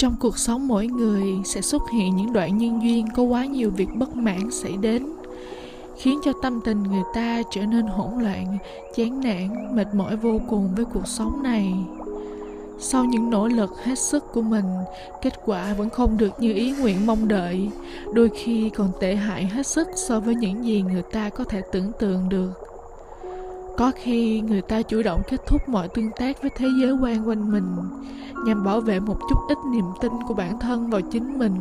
Trong cuộc sống mỗi người sẽ xuất hiện những đoạn nhân duyên có quá nhiều việc bất mãn xảy đến, khiến cho tâm tình người ta trở nên hỗn loạn, chán nản, mệt mỏi vô cùng với cuộc sống này. Sau những nỗ lực hết sức của mình, kết quả vẫn không được như ý nguyện mong đợi, đôi khi còn tệ hại hết sức so với những gì người ta có thể tưởng tượng được. Có khi người ta chủ động kết thúc mọi tương tác với thế giới quanh mình, nhằm bảo vệ một chút ít niềm tin của bản thân vào chính mình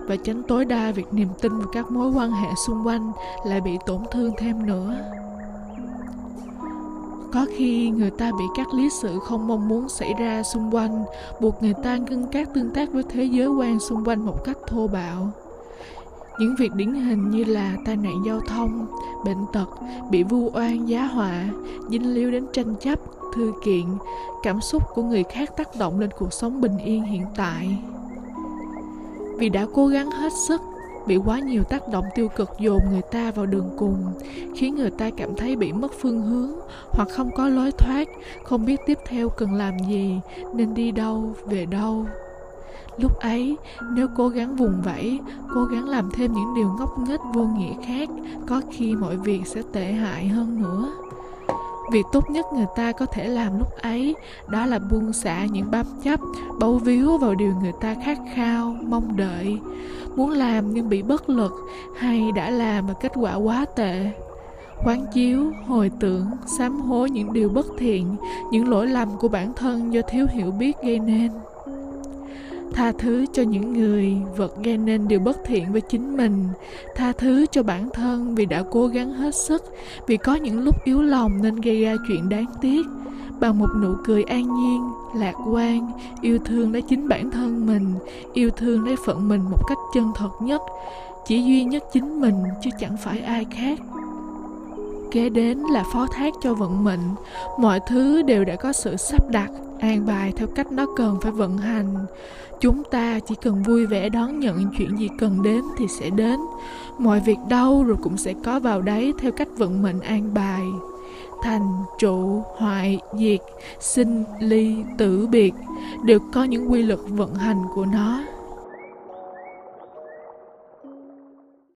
và tránh tối đa việc niềm tin vào các mối quan hệ xung quanh lại bị tổn thương thêm nữa. Có khi người ta bị các lý sự không mong muốn xảy ra xung quanh, buộc người ta ngưng các tương tác với thế giới quan xung quanh một cách thô bạo. Những việc điển hình như là tai nạn giao thông, bệnh tật, bị vu oan giá họa, dính líu đến tranh chấp, thư kiện, cảm xúc của người khác tác động lên cuộc sống bình yên hiện tại. Vì đã cố gắng hết sức, bị quá nhiều tác động tiêu cực dồn người ta vào đường cùng, khiến người ta cảm thấy bị mất phương hướng hoặc không có lối thoát, không biết tiếp theo cần làm gì, nên đi đâu, về đâu. Lúc ấy, nếu cố gắng vùng vẫy, cố gắng làm thêm những điều ngốc nghếch vô nghĩa khác, có khi mọi việc sẽ tệ hại hơn nữa. Việc tốt nhất người ta có thể làm lúc ấy, đó là buông xả những bám chấp, bấu víu vào điều người ta khát khao, mong đợi, muốn làm nhưng bị bất lực, hay đã làm mà kết quả quá tệ. Quán chiếu, hồi tưởng, sám hối những điều bất thiện, những lỗi lầm của bản thân do thiếu hiểu biết gây nên. Tha thứ cho những người, vật gây nên điều bất thiện với chính mình. Tha thứ cho bản thân vì đã cố gắng hết sức, vì có những lúc yếu lòng nên gây ra chuyện đáng tiếc. Bằng một nụ cười an nhiên, lạc quan, yêu thương lấy chính bản thân mình, yêu thương lấy phận mình một cách chân thật nhất, chỉ duy nhất chính mình chứ chẳng phải ai khác. Kế đến là phó thác cho vận mệnh, mọi thứ đều đã có sự sắp đặt, an bài theo cách nó cần phải vận hành. Chúng ta chỉ cần vui vẻ đón nhận chuyện gì cần đến thì sẽ đến, mọi việc đâu rồi cũng sẽ có vào đấy theo cách vận mệnh an bài. Thành, trụ, hoại, diệt, sinh, ly, tử, biệt đều có những quy luật vận hành của nó.